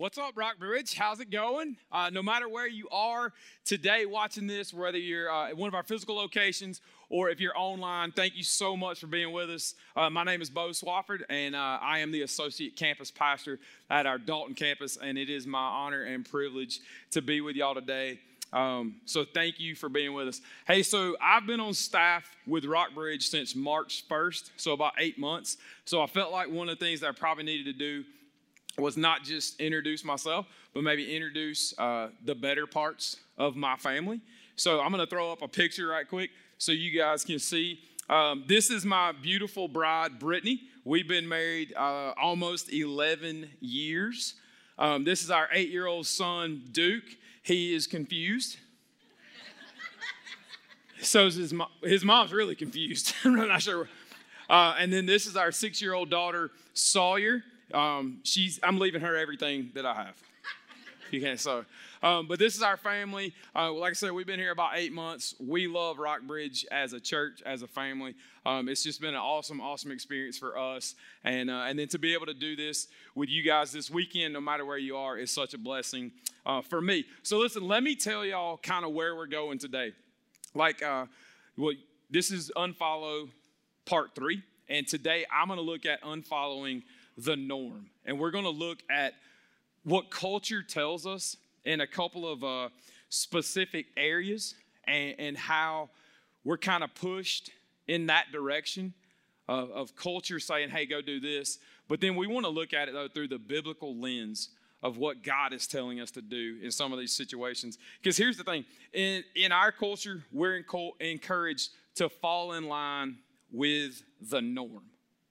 What's up, Rockbridge? How's it going? No matter where you are today watching this, whether you're at one of our physical locations or if you're online, thank you so much for being with us. My name is Bo Swafford, and I am the Associate Campus Pastor at our Dalton campus, and it is my honor and privilege to be with y'all today. So thank you for being with us. Hey, so I've been on staff with Rockbridge since March 1st, so about 8 months. So I felt like one of the things that I probably needed to do was not just introduce myself, but maybe introduce the better parts of my family. So I'm going to throw up a picture right quick so you guys can see. This is my beautiful bride, Brittany. We've been married almost 11 years. This is our 8-year-old son, Duke. He is confused. So is his mom's really confused. I'm not sure. And then this is our 6-year-old daughter, Sawyer. I'm leaving her everything that I have. You can't. So, but this is our family. Like I said, we've been here about 8 months. We love Rockbridge as a church, as a family. It's just been an awesome, awesome experience for us. And then to be able to do this with you guys this weekend, no matter where you are, is such a blessing for me. So listen, let me tell y'all kind of where we're going today. Like, well, this is Unfollow Part 3. And today I'm going to look at unfollowing the norm. And we're going to look at what culture tells us in a couple of specific areas and how we're kind of pushed in that direction of culture saying, hey, go do this. But then we want to look at it, though, through the biblical lens of what God is telling us to do in some of these situations. Because here's the thing. In our culture, we're encouraged to fall in line with the norm,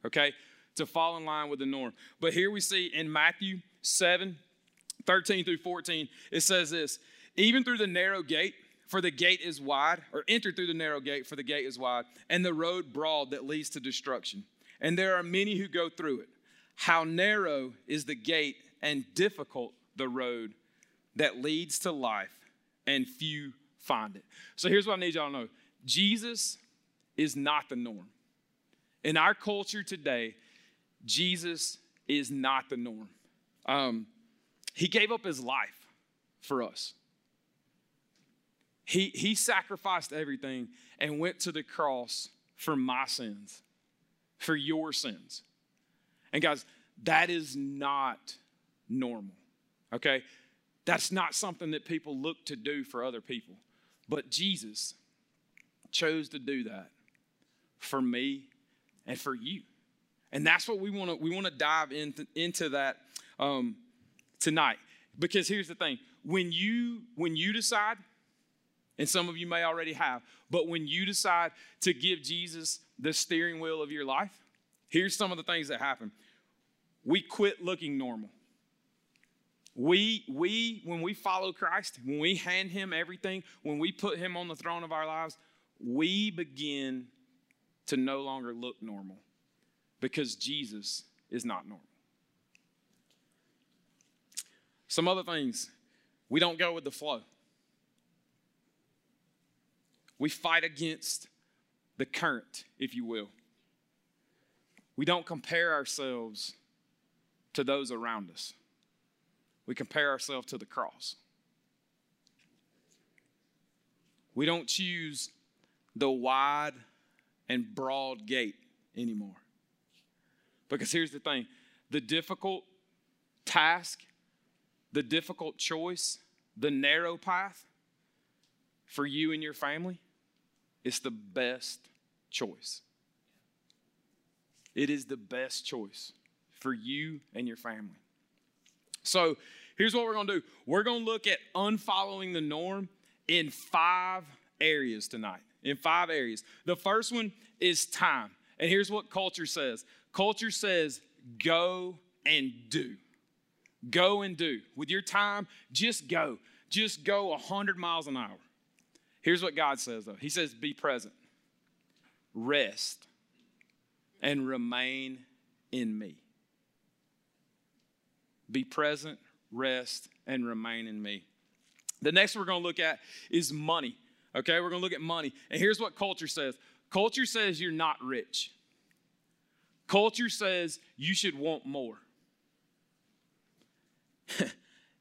okay? To fall in line with the norm. But here we see in Matthew 7:13-14, it says this, even through the narrow gate, for the gate is wide, or enter through the narrow gate, for the gate is wide, and the road broad that leads to destruction. And there are many who go through it. How narrow is the gate and difficult the road that leads to life, and few find it. So here's what I need y'all to know. Jesus is not the norm. In our culture today, Jesus is not the norm. He gave up his life for us. He sacrificed everything and went to the cross for my sins, for your sins. And guys, that is not normal, okay? That's not something that people look to do for other people. But Jesus chose to do that for me and for you. And that's what we want to dive into that tonight. Because here's the thing. When you decide, and some of you may already have, but when you decide to give Jesus the steering wheel of your life, here's some of the things that happen. We quit looking normal. When we follow Christ, when we hand him everything, when we put him on the throne of our lives, we begin to no longer look normal. Because Jesus is not normal. Some other things. We don't go with the flow. We fight against the current, if you will. We don't compare ourselves to those around us. We compare ourselves to the cross. We don't choose the wide and broad gate anymore. Because here's the thing, the difficult task, the difficult choice, the narrow path for you and your family is the best choice. It is the best choice for you and your family. So here's what we're going to do. We're going to look at unfollowing the norm in 5 areas tonight, in 5 areas. The first one is time. And here's what culture says. Culture says, go and do. Go and do. With your time, just go. Just go 100 miles an hour. Here's what God says, though. He says, be present. Rest. And remain in me. Be present, rest, and remain in me. The next we're going to look at is money. Okay, we're going to look at money. And here's what culture says. Culture says you're not rich. Culture says you should want more.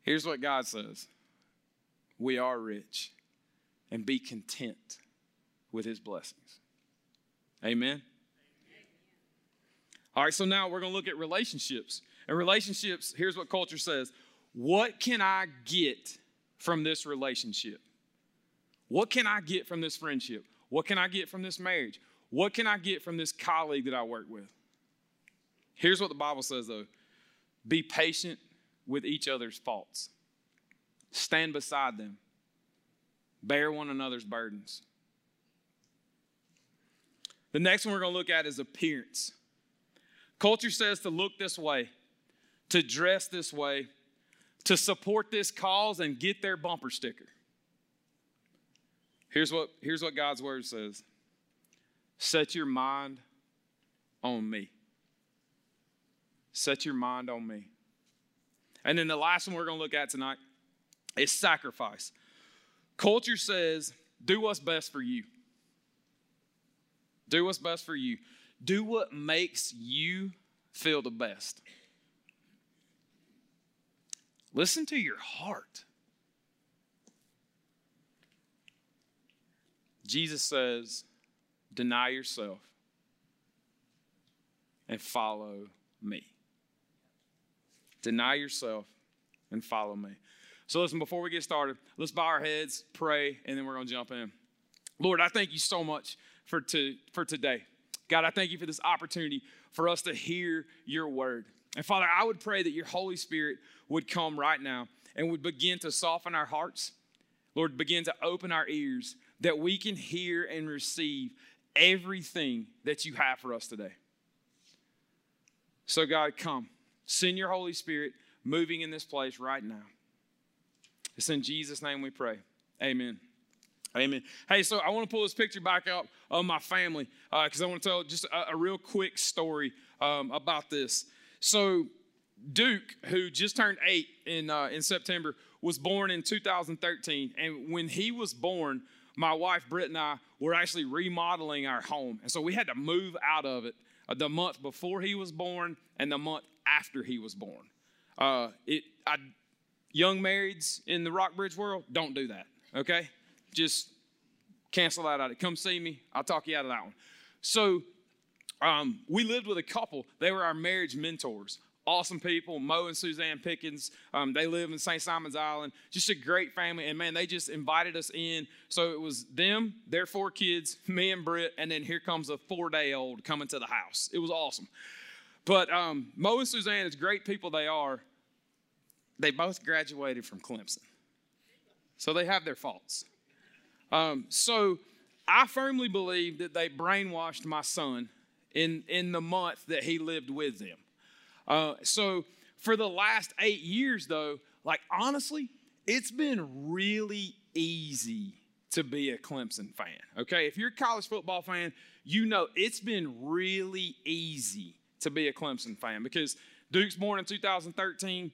Here's what God says. We are rich, and be content with his blessings. Amen? All right, so now we're going to look at relationships. And relationships, here's what culture says. What can I get from this relationship? What can I get from this friendship? What can I get from this marriage? What can I get from this colleague that I work with? Here's what the Bible says, though. Be patient with each other's faults. Stand beside them. Bear one another's burdens. The next one we're going to look at is appearance. Culture says to look this way, to dress this way, to support this cause and get their bumper sticker. Here's what God's word says. Set your mind on me. Set your mind on me. And then the last one we're going to look at tonight is sacrifice. Culture says, do what's best for you. Do what's best for you. Do what makes you feel the best. Listen to your heart. Jesus says, deny yourself and follow me. Deny yourself and follow me. So listen, before we get started, let's bow our heads, pray, and then we're going to jump in. Lord, I thank you so much for today. God, I thank you for this opportunity for us to hear your word. And Father, I would pray that your Holy Spirit would come right now and would begin to soften our hearts. Lord, begin to open our ears that we can hear and receive everything that you have for us today. So God, come. Send your Holy Spirit moving in this place right now. It's in Jesus' name we pray. Amen. Amen. Hey, so I want to pull this picture back up of my family because I want to tell just a real quick story about this. So Duke, who just turned 8 in September, was born in 2013. And when he was born, my wife, Brittany, and I were actually remodeling our home. And so we had to move out of it the month before he was born and the month after he was born. Young marrieds in the Rockbridge world, don't do that, okay? Just cancel that out. Come see me. I'll talk you out of that one. So we lived with a couple. They were our marriage mentors. Awesome people, Mo and Suzanne Pickens. They live in St. Simons Island. Just a great family. And, man, they just invited us in. So it was them, their 4 kids, me and Britt, and then here comes a 4-day-old coming to the house. It was awesome. But Mo and Suzanne, as great people they are, they both graduated from Clemson. So they have their faults. So I firmly believe that they brainwashed my son in the month that he lived with them. So for the last 8 years, though, like honestly, it's been really easy to be a Clemson fan. Okay, if you're a college football fan, you know it's been really easy to be a Clemson fan because Duke's born in 2013.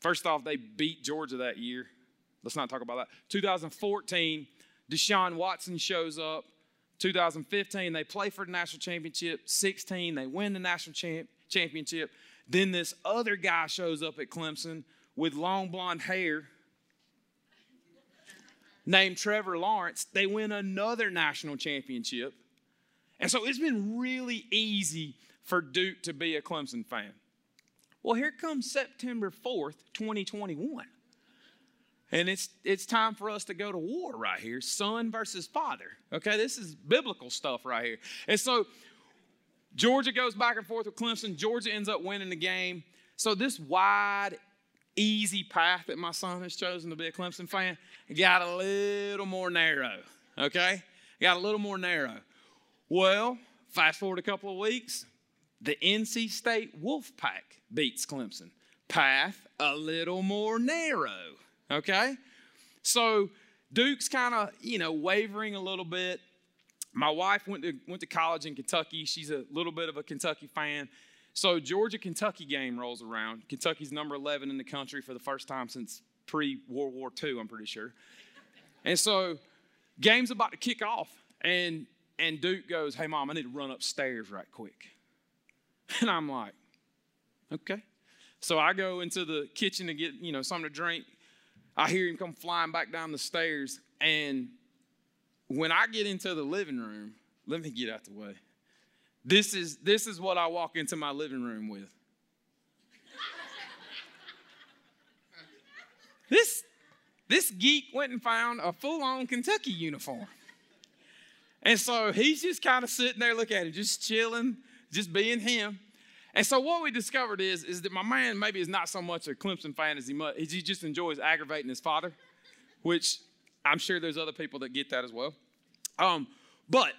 First off, they beat Georgia that year. Let's not talk about that. 2014. Deshaun Watson shows up. 2015, they play for the national championship. 16, they win the national championship. Then this other guy shows up at Clemson with long blonde hair named Trevor Lawrence. They win another national championship. And so it's been really easy for Duke to be a Clemson fan. Well, here comes September 4th, 2021. And it's time for us to go to war right here, son versus father. Okay, this is biblical stuff right here. And so Georgia goes back and forth with Clemson. Georgia ends up winning the game. So this wide, easy path that my son has chosen to be a Clemson fan got a little more narrow, okay? Got a little more narrow. Well, fast forward a couple of weeks, the NC State Wolfpack beats Clemson. Path a little more narrow. Okay, so Duke's kind of, wavering a little bit. My wife went to college in Kentucky. She's a little bit of a Kentucky fan. So Georgia-Kentucky game rolls around. Kentucky's number 11 in the country for the first time since pre-World War II, I'm pretty sure. And so game's about to kick off, and Duke goes, hey, Mom, I need to run upstairs right quick. And I'm like, okay. So I go into the kitchen to get, you know, something to drink. I hear him come flying back down the stairs. And when I get into the living room, let me get out the way. This is what I walk into my living room with. This geek went and found a full-on Kentucky uniform. And so he's just kind of sitting there, look at him, just chilling, just being him. And so what we discovered is that my man maybe is not so much a Clemson fan as he must. He just enjoys aggravating his father, which I'm sure there's other people that get that as well. But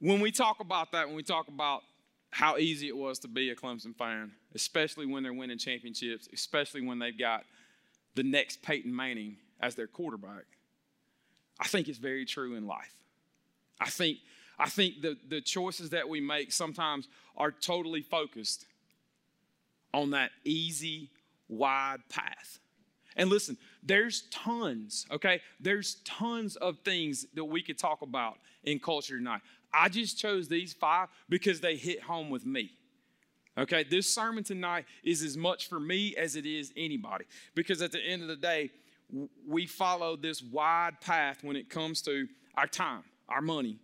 when we talk about that, when we talk about how easy it was to be a Clemson fan, especially when they're winning championships, especially when they've got the next Peyton Manning as their quarterback, I think it's very true in life. I think the choices that we make sometimes are totally focused on that easy, wide path. And listen, there's tons, okay? There's tons of things that we could talk about in culture tonight. I just chose these five because they hit home with me. Okay, this sermon tonight is as much for me as it is anybody. Because at the end of the day, we follow this wide path when it comes to our time, our money,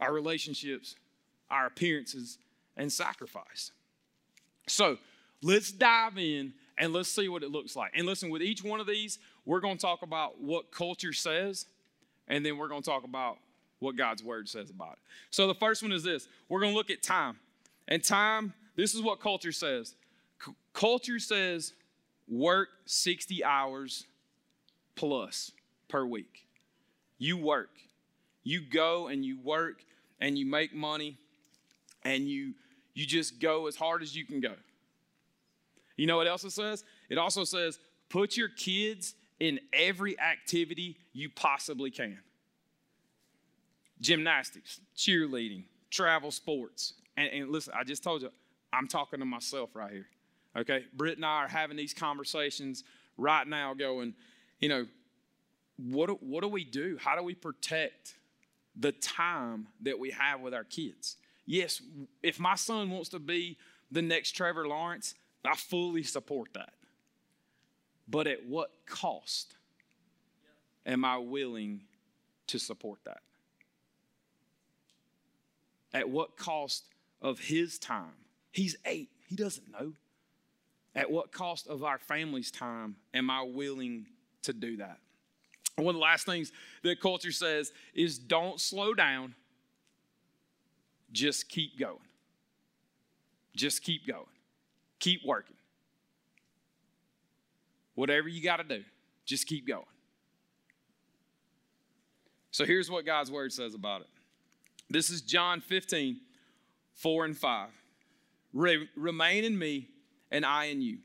our relationships, our appearances, and sacrifice. So let's dive in and let's see what it looks like. And listen, with each one of these, we're going to talk about what culture says, and then we're going to talk about what God's word says about it. So the first one is this. We're going to look at time. And time, this is what culture says. Culture says work 60 hours plus per week. You work. You go and you work and you make money and you just go as hard as you can go. You know what else it says? It also says put your kids in every activity you possibly can. Gymnastics, cheerleading, travel sports. And listen, I just told you, I'm talking to myself right here, okay? Britt and I are having these conversations right now going, you know, what do we do? How do we protect the time that we have with our kids? Yes, if my son wants to be the next Trevor Lawrence, I fully support that. But at what cost am I willing to support that? At what cost of his time? He's 8. He doesn't know. At what cost of our family's time am I willing to do that? One of the last things that culture says is don't slow down. Just keep going. Just keep going. Keep working. Whatever you got to do, just keep going. So here's what God's word says about it. This is John 15, 4 and 5. Remain in me and I in you.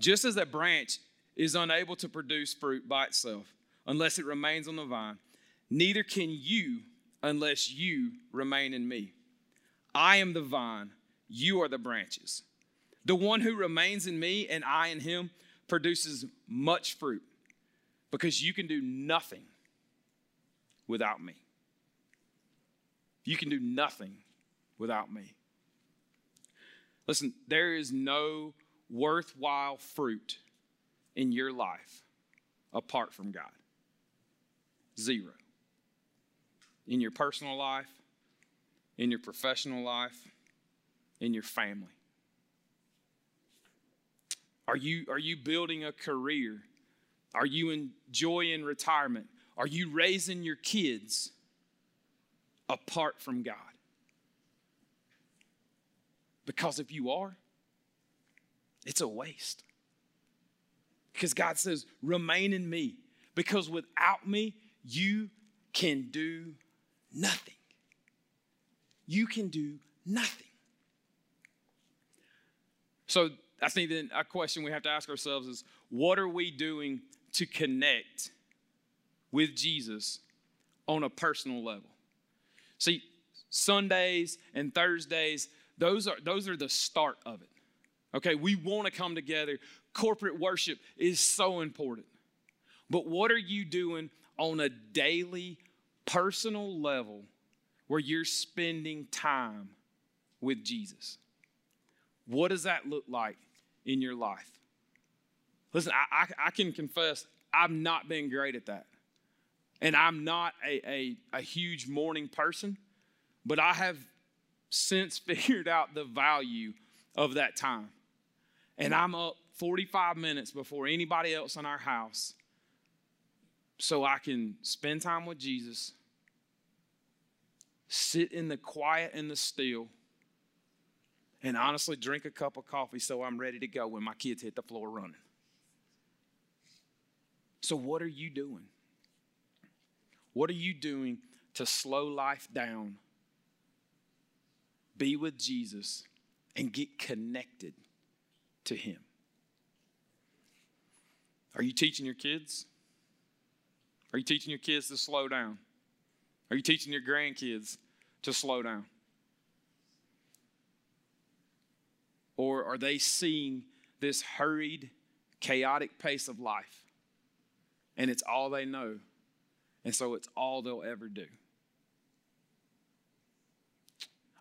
Just as a branch is unable to produce fruit by itself unless it remains on the vine, neither can you unless you remain in me. I am the vine, you are the branches. The one who remains in me and I in him produces much fruit, because you can do nothing without me. You can do nothing without me. Listen, there is no worthwhile fruit in your life apart from God. Zero. In your personal life, in your professional life, in your family. Are you building a career? Are you enjoying retirement? Are you raising your kids apart from God? Because if you are, it's a waste. Because God says, remain in me. Because without me, you can do nothing. You can do nothing. So I think then a question we have to ask ourselves is, what are we doing to connect with Jesus on a personal level? See, Sundays and Thursdays, those are the start of it. Okay, we want to come together. Corporate worship is so important. But what are you doing on a daily, personal level where you're spending time with Jesus? What does that look like in your life. Listen, I can confess I've not been great at that. And I'm not a huge morning person, but I have since figured out the value of that time. And I'm up 45 minutes before anybody else in our house so I can spend time with Jesus, sit in the quiet and the still, and honestly drink a cup of coffee so I'm ready to go when my kids hit the floor running. So what are you doing? What are you doing to slow life down, be with Jesus, and get connected to him? Are you teaching your kids? Are you teaching your kids to slow down? Are you teaching your grandkids to slow down? Or are they seeing this hurried, chaotic pace of life? And it's all they know. And so it's all they'll ever do.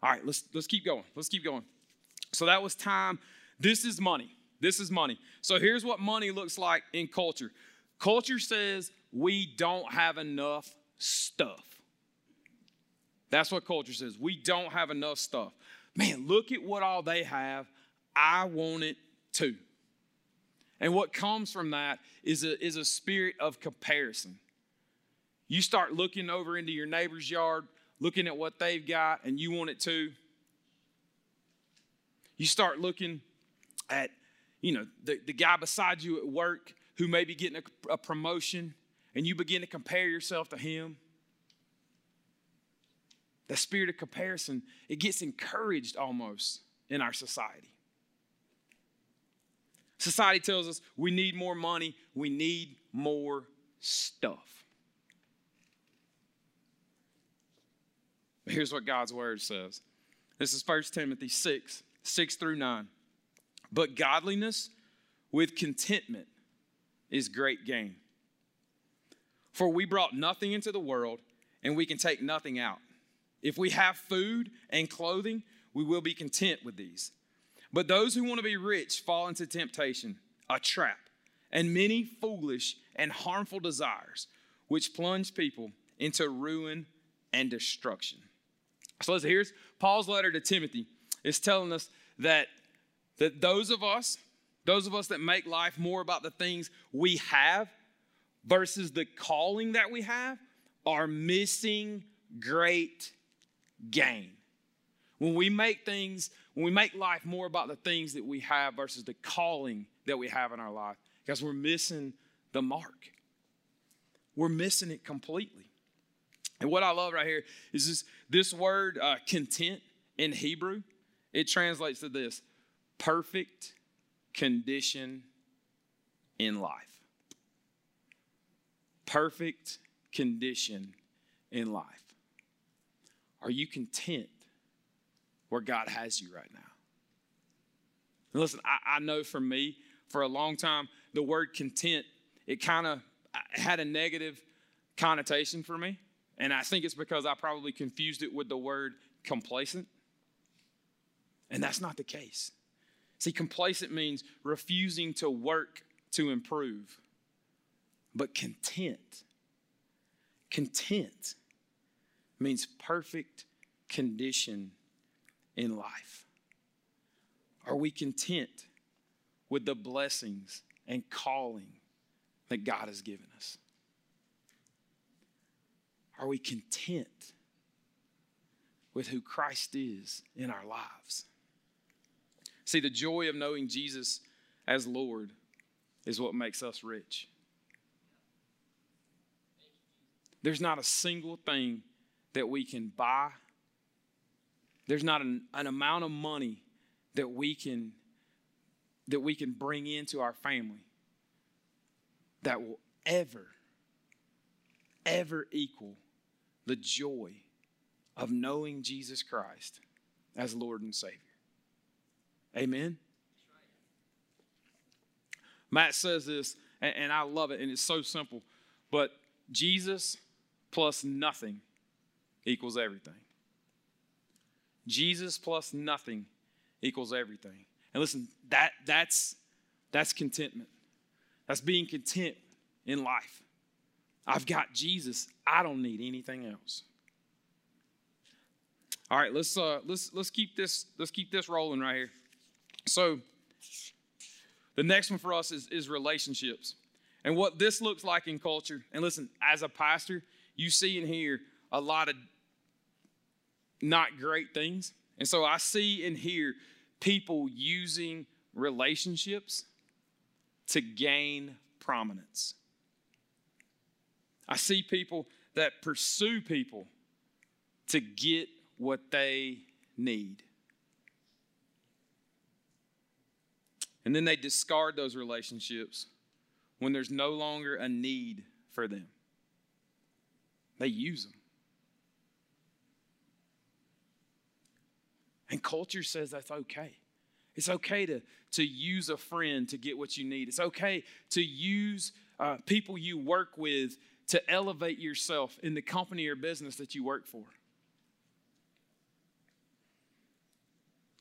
All right, let's keep going. Let's keep going. So that was time. This is money. This is money. So here's what money looks like in culture. Culture says we don't have enough stuff. That's what culture says. We don't have enough stuff. Man, look at what all they have. I want it too. And what comes from that is a spirit of comparison. You start looking over into your neighbor's yard, looking at what they've got, and you want it too. You start looking at, you know, the guy beside you at work who may be getting a promotion, and you begin to compare yourself to him. That spirit of comparison, it gets encouraged almost in our society. Society tells us we need more money, we need more stuff. But here's what God's word says. This is 1 Timothy 6 through 9. But godliness with contentment is great gain. For we brought nothing into the world, and we can take nothing out. If we have food and clothing, we will be content with these. But those who want to be rich fall into temptation, a trap, and many foolish and harmful desires, which plunge people into ruin and destruction. So listen, here's Paul's letter to Timothy. It's telling us that those of us that make life more about the things we have versus the calling that we have are missing great gain. When we make life more about the things that we have versus the calling that we have in our life, because we're missing the mark. We're missing it completely. And what I love right here is this word content in Hebrew. It translates to this: perfect condition in life. Perfect condition in life. Are you content where God has you right now? And listen, I know for me, for a long time, the word content, it kind of had a negative connotation for me. And I think it's because I probably confused it with the word complacent. And that's not the case. See, complacent means refusing to work to improve. But content means perfect condition in life. Are we content with the blessings and calling that God has given us? Are we content with who Christ is in our lives? See, the joy of knowing Jesus as Lord is what makes us rich. There's not a single thing that we can buy. There's not an amount of money that we can bring into our family that will ever equal the joy of knowing Jesus Christ as Lord and Savior. Amen? Matt says this, and I love it, and it's so simple, but Jesus plus nothing equals everything. Jesus plus nothing equals everything. And listen, that's contentment. That's being content in life. I've got Jesus. I don't need anything else. All right, let's keep this rolling right here. So the next one for us is relationships. And what this looks like in culture, and listen, as a pastor, you see and hear a lot of not great things. And so I see and hear people using relationships to gain prominence. I see people that pursue people to get what they need. And then they discard those relationships when there's no longer a need for them. They use them. And culture says that's okay. It's okay to use a friend to get what you need. It's okay to use people you work with to elevate yourself in the company or business that you work for.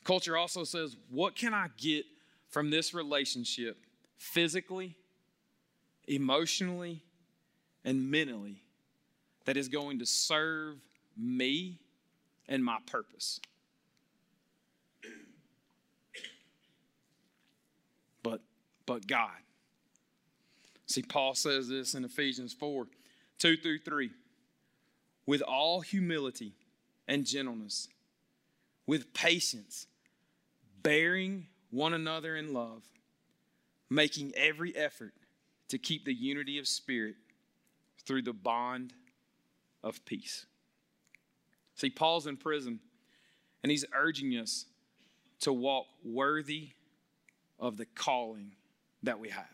Culture also says, what can I get from this relationship physically, emotionally, and mentally that is going to serve me and my purpose? But God. See, Paul says this in Ephesians 4:2-3. With all humility and gentleness, with patience, bearing one another in love, making every effort to keep the unity of spirit through the bond of peace. See, Paul's in prison, and he's urging us to walk worthy of the calling that we have.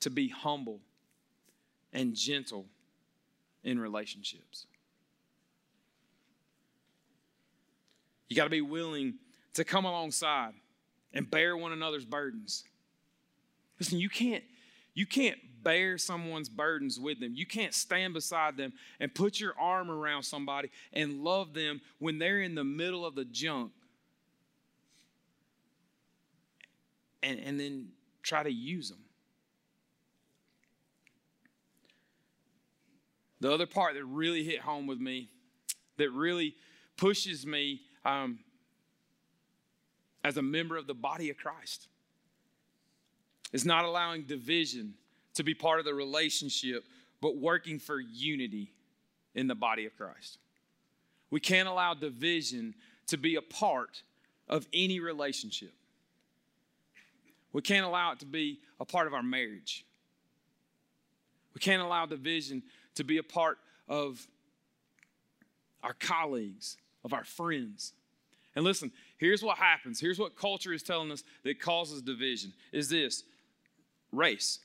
To be humble and gentle in relationships. You got to be willing to come alongside and bear one another's burdens. Listen, you can't bear someone's burdens with them. You can't stand beside them and put your arm around somebody and love them when they're in the middle of the junk. And then try to use them. The other part that really hit home with me, that really pushes me as a member of the body of Christ, is not allowing division to be part of the relationship, but working for unity in the body of Christ. We can't allow division to be a part of any relationship. We can't allow it to be a part of our marriage. We can't allow division to be a part of our colleagues, of our friends. And listen, here's what happens. Here's what culture is telling us that causes division is this: race,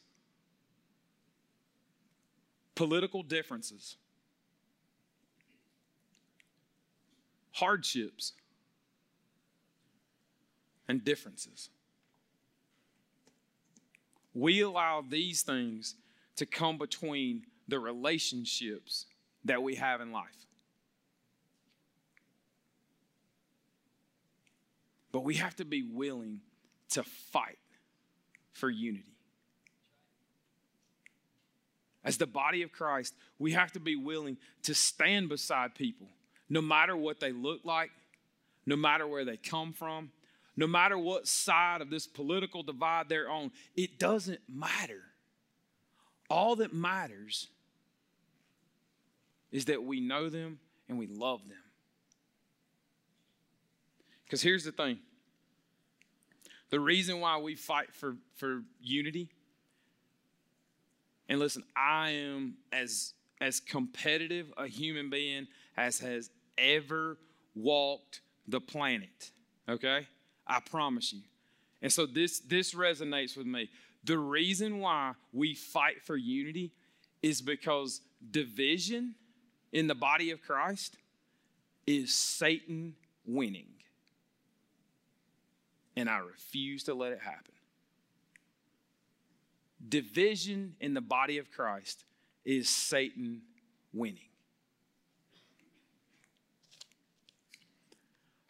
political differences, hardships, and differences. We allow these things to come between the relationships that we have in life. But we have to be willing to fight for unity. As the body of Christ, we have to be willing to stand beside people, no matter what they look like, no matter where they come from, no matter what side of this political divide they're on. It doesn't matter. All that matters is that we know them and we love them. Because here's the thing. The reason why we fight for unity, and listen, I am as competitive a human being as has ever walked the planet, okay? I promise you. And so this resonates with me. The reason why we fight for unity is because division in the body of Christ is Satan winning. And I refuse to let it happen. Division in the body of Christ is Satan winning.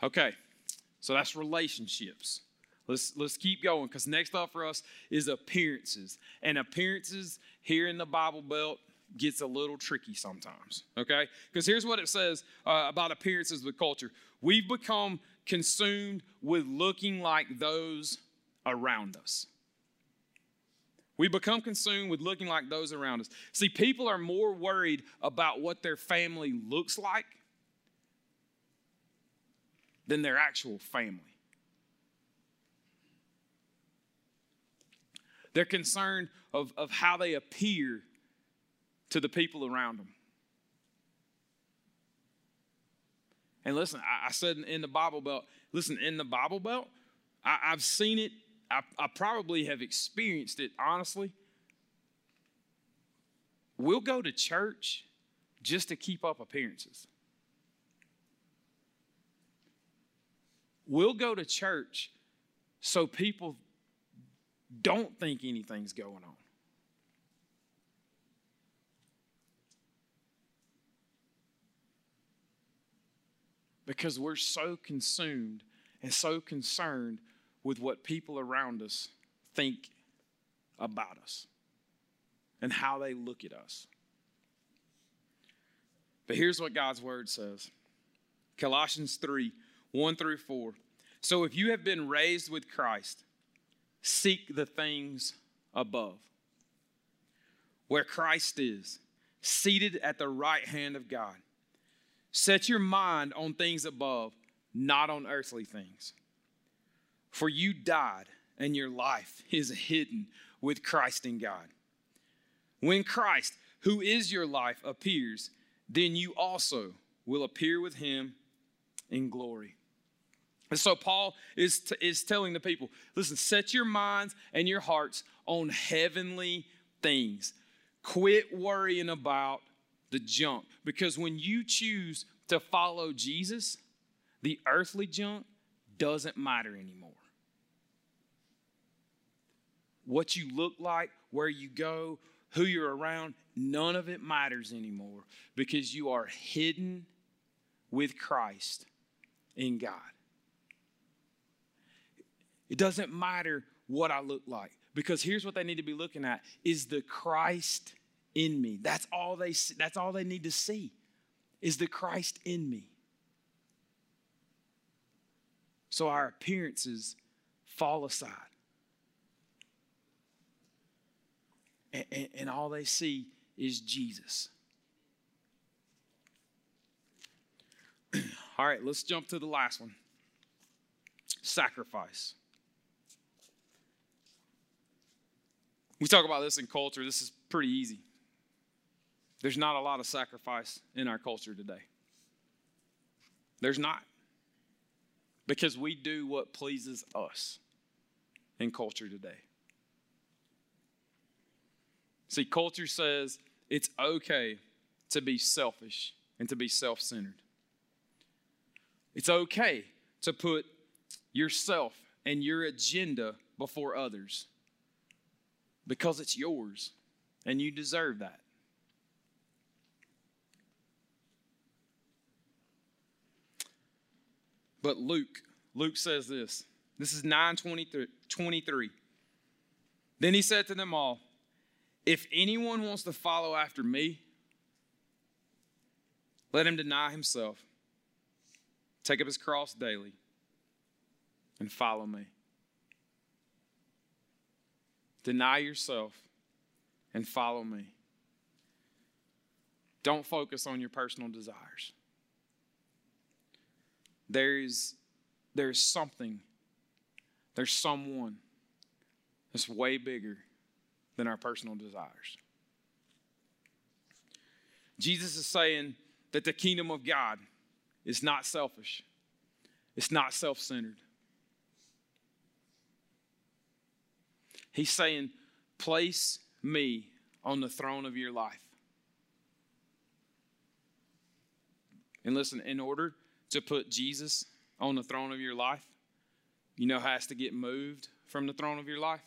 Okay, So that's relationships. Let's keep going, because next up for us is appearances. And appearances here in the Bible Belt gets a little tricky sometimes, okay? Because here's what it says about appearances with culture. We've become consumed with looking like those around us. We become consumed with looking like those around us. See, people are more worried about what their family looks like than their actual family. They're concerned of how they appear to the people around them. And listen, I said in the Bible Belt, listen, in the Bible Belt, I've seen it. I probably have experienced it, honestly. We'll go to church just to keep up appearances. We'll go to church so people don't think anything's going on. Because we're so consumed and so concerned with what people around us think about us and how they look at us. But here's what God's word says. Colossians 3, 1 through 4. So if you have been raised with Christ, seek the things above, where Christ is, seated at the right hand of God. Set your mind on things above, not on earthly things. For you died, and your life is hidden with Christ in God. When Christ, who is your life, appears, then you also will appear with him in glory. And so Paul is telling the people, listen, set your minds and your hearts on heavenly things. Quit worrying about the junk. Because when you choose to follow Jesus, the earthly junk doesn't matter anymore. What you look like, where you go, who you're around, none of it matters anymore. Because you are hidden with Christ in God. It doesn't matter what I look like, because here's what they need to be looking at is the Christ in me. That's all they need to see is the Christ in me. So our appearances fall aside. And all they see is Jesus. All right, let's jump to the last one. Sacrifice. We talk about this in culture. This is pretty easy. There's not a lot of sacrifice in our culture today. There's not. Because we do what pleases us in culture today. See, culture says it's okay to be selfish and to be self-centered. It's okay to put yourself and your agenda before others. Because it's yours, and you deserve that. But Luke says this. This is 9:23. Then he said to them all, if anyone wants to follow after me, let him deny himself, take up his cross daily, and follow me. Deny yourself and follow me. Don't focus on your personal desires. There is something, there's someone that's way bigger than our personal desires. Jesus is saying that the kingdom of God is not selfish. It's not self-centered. He's saying, place me on the throne of your life. And listen, in order to put Jesus on the throne of your life, you know who has to get moved from the throne of your life?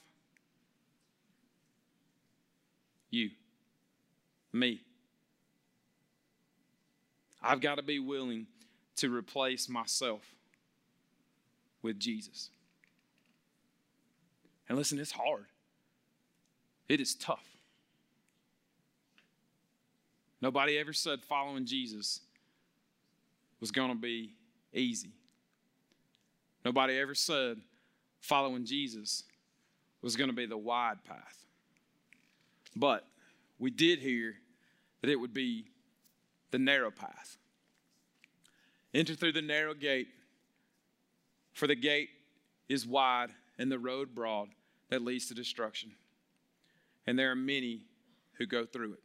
You. Me. I've got to be willing to replace myself with Jesus. And listen, it's hard. It is tough. Nobody ever said following Jesus was going to be easy. Nobody ever said following Jesus was going to be the wide path. But we did hear that it would be the narrow path. Enter through the narrow gate, for the gate is wide and the road broad that leads to destruction, and there are many who go through it.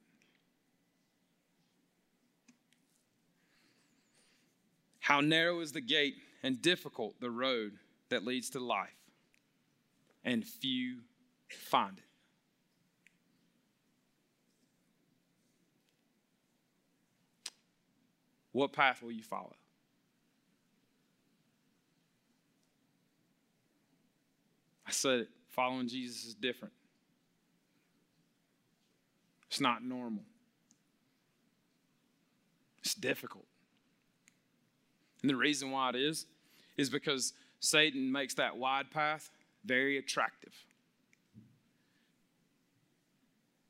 How narrow is the gate and difficult the road that leads to life, and few find it. What path will you follow? I said it, following Jesus is different. It's not normal. It's difficult. And the reason why it is because Satan makes that wide path very attractive.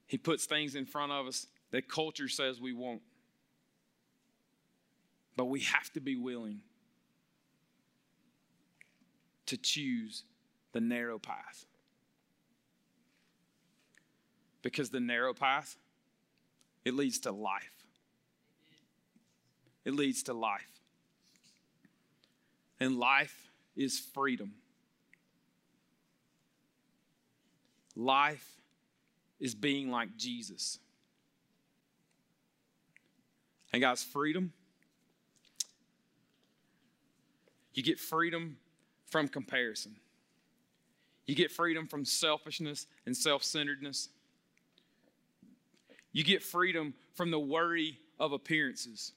He puts things in front of us that culture says we won't. But we have to be willing to choose the narrow path. Because the narrow path, it leads to life. It leads to life. And life is freedom. Life is being like Jesus. And guys, freedom, you get freedom from comparison. You get freedom from selfishness and self-centeredness. You get freedom from the worry of appearances.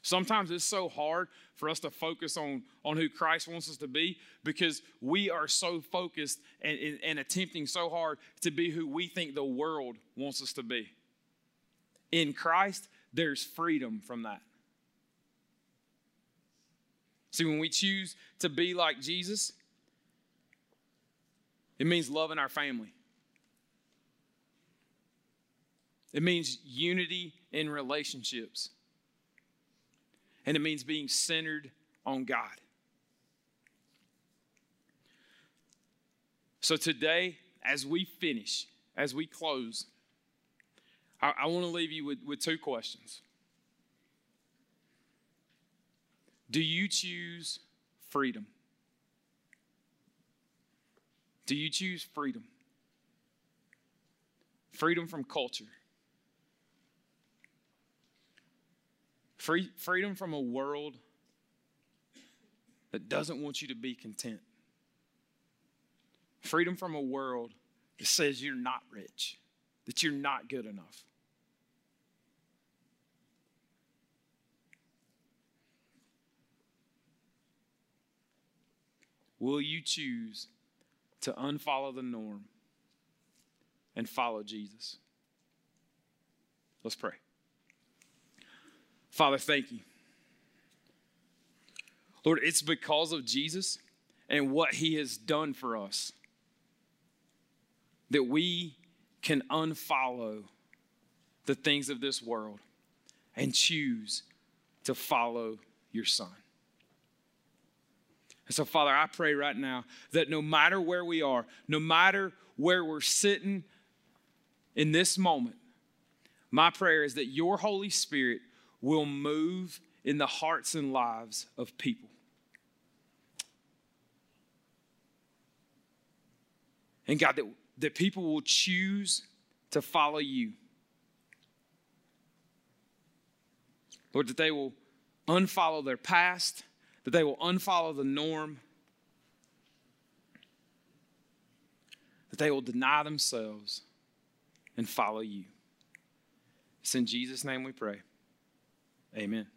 Sometimes it's so hard for us to focus on who Christ wants us to be because we are so focused and attempting so hard to be who we think the world wants us to be. In Christ, there's freedom from that. See, when we choose to be like Jesus, it means loving our family. It means unity in relationships. And it means being centered on God. So today, as we finish, as we close, I want to leave you with two questions. Do you choose freedom? Do you choose freedom? Freedom from culture. Freedom from a world that doesn't want you to be content. Freedom from a world that says you're not rich, that you're not good enough. Will you choose to unfollow the norm and follow Jesus? Let's pray. Father, thank you. Lord, it's because of Jesus and what he has done for us that we can unfollow the things of this world and choose to follow your Son. And so, Father, I pray right now that no matter where we are, no matter where we're sitting in this moment, my prayer is that your Holy Spirit will move in the hearts and lives of people. And God, that people will choose to follow you. Lord, that they will unfollow their past, that they will unfollow the norm, that they will deny themselves and follow you. It's in Jesus' name we pray. Amen.